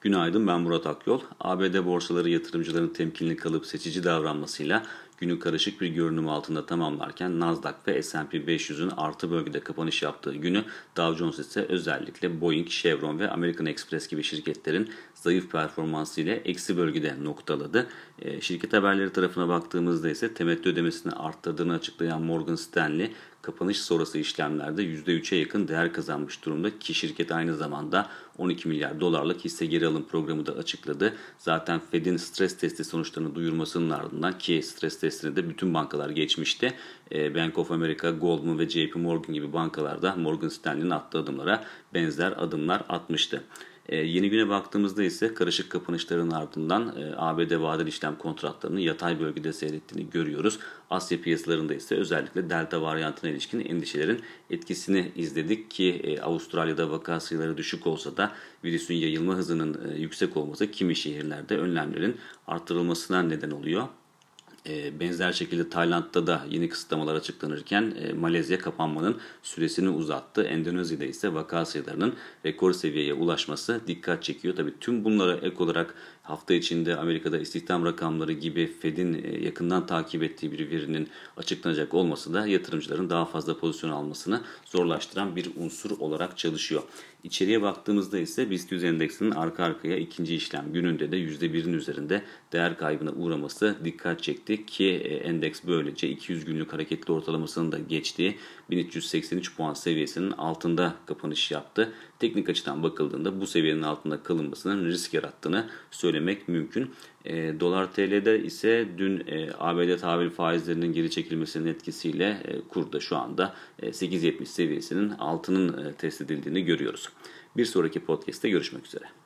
Günaydın, ben Murat Akyol. ABD borsaları yatırımcıların temkinli kalıp seçici davranmasıyla günü karışık bir görünüm altında tamamlarken Nasdaq ve S&P 500'ün artı bölgede kapanış yaptığı günü Dow Jones ise özellikle Boeing, Chevron ve American Express gibi şirketlerin zayıf performansı ile eksi bölgede noktaladı. Şirket haberleri tarafına baktığımızda ise temettü ödemesini arttırdığını açıklayan Morgan Stanley, kapanış sonrası işlemlerde %3'e yakın değer kazanmış durumda ki şirket aynı zamanda 12 milyar dolarlık hisse geri alım programı da açıkladı. Zaten Fed'in stres testi sonuçlarını duyurmasının ardından ki stres testini de bütün bankalar geçmişti. Bank of America, Goldman ve J.P. Morgan gibi bankalarda Morgan Stanley'nin attığı adımlara benzer adımlar atmıştı. Yeni güne baktığımızda ise karışık kapanışların ardından ABD vadeli işlem kontratlarının yatay bölgede seyrettiğini görüyoruz. Asya piyasalarında ise özellikle Delta varyantına ilişkin endişelerin etkisini izledik ki Avustralya'da vaka sayıları düşük olsa da virüsün yayılma hızının yüksek olması kimi şehirlerde önlemlerin artırılmasına neden oluyor. Benzer şekilde Tayland'da da yeni kısıtlamalar açıklanırken Malezya kapanmanın süresini uzattı. Endonezya'da ise vaka sayılarının rekor seviyeye ulaşması dikkat çekiyor. Tabii tüm bunlara ek olarak hafta içinde Amerika'da istihdam rakamları gibi Fed'in yakından takip ettiği bir verinin açıklanacak olması da yatırımcıların daha fazla pozisyon almasını zorlaştıran bir unsur olarak çalışıyor. İçeriye baktığımızda ise BIST endeksinin arka arkaya ikinci işlem gününde de %1'in üzerinde değer kaybına uğraması dikkat çekti ki endeks böylece 200 günlük hareketli ortalamasının da geçtiği 1383 puan seviyesinin altında kapanış yaptı. Teknik açıdan bakıldığında bu seviyenin altında kalınmasının risk yarattığını söylemek mümkün. Dolar TL'de ise dün ABD tahvil faizlerinin geri çekilmesinin etkisiyle kurda şu anda 8.70 seviyesinin altının test edildiğini görüyoruz. Bir sonraki podcast'te görüşmek üzere.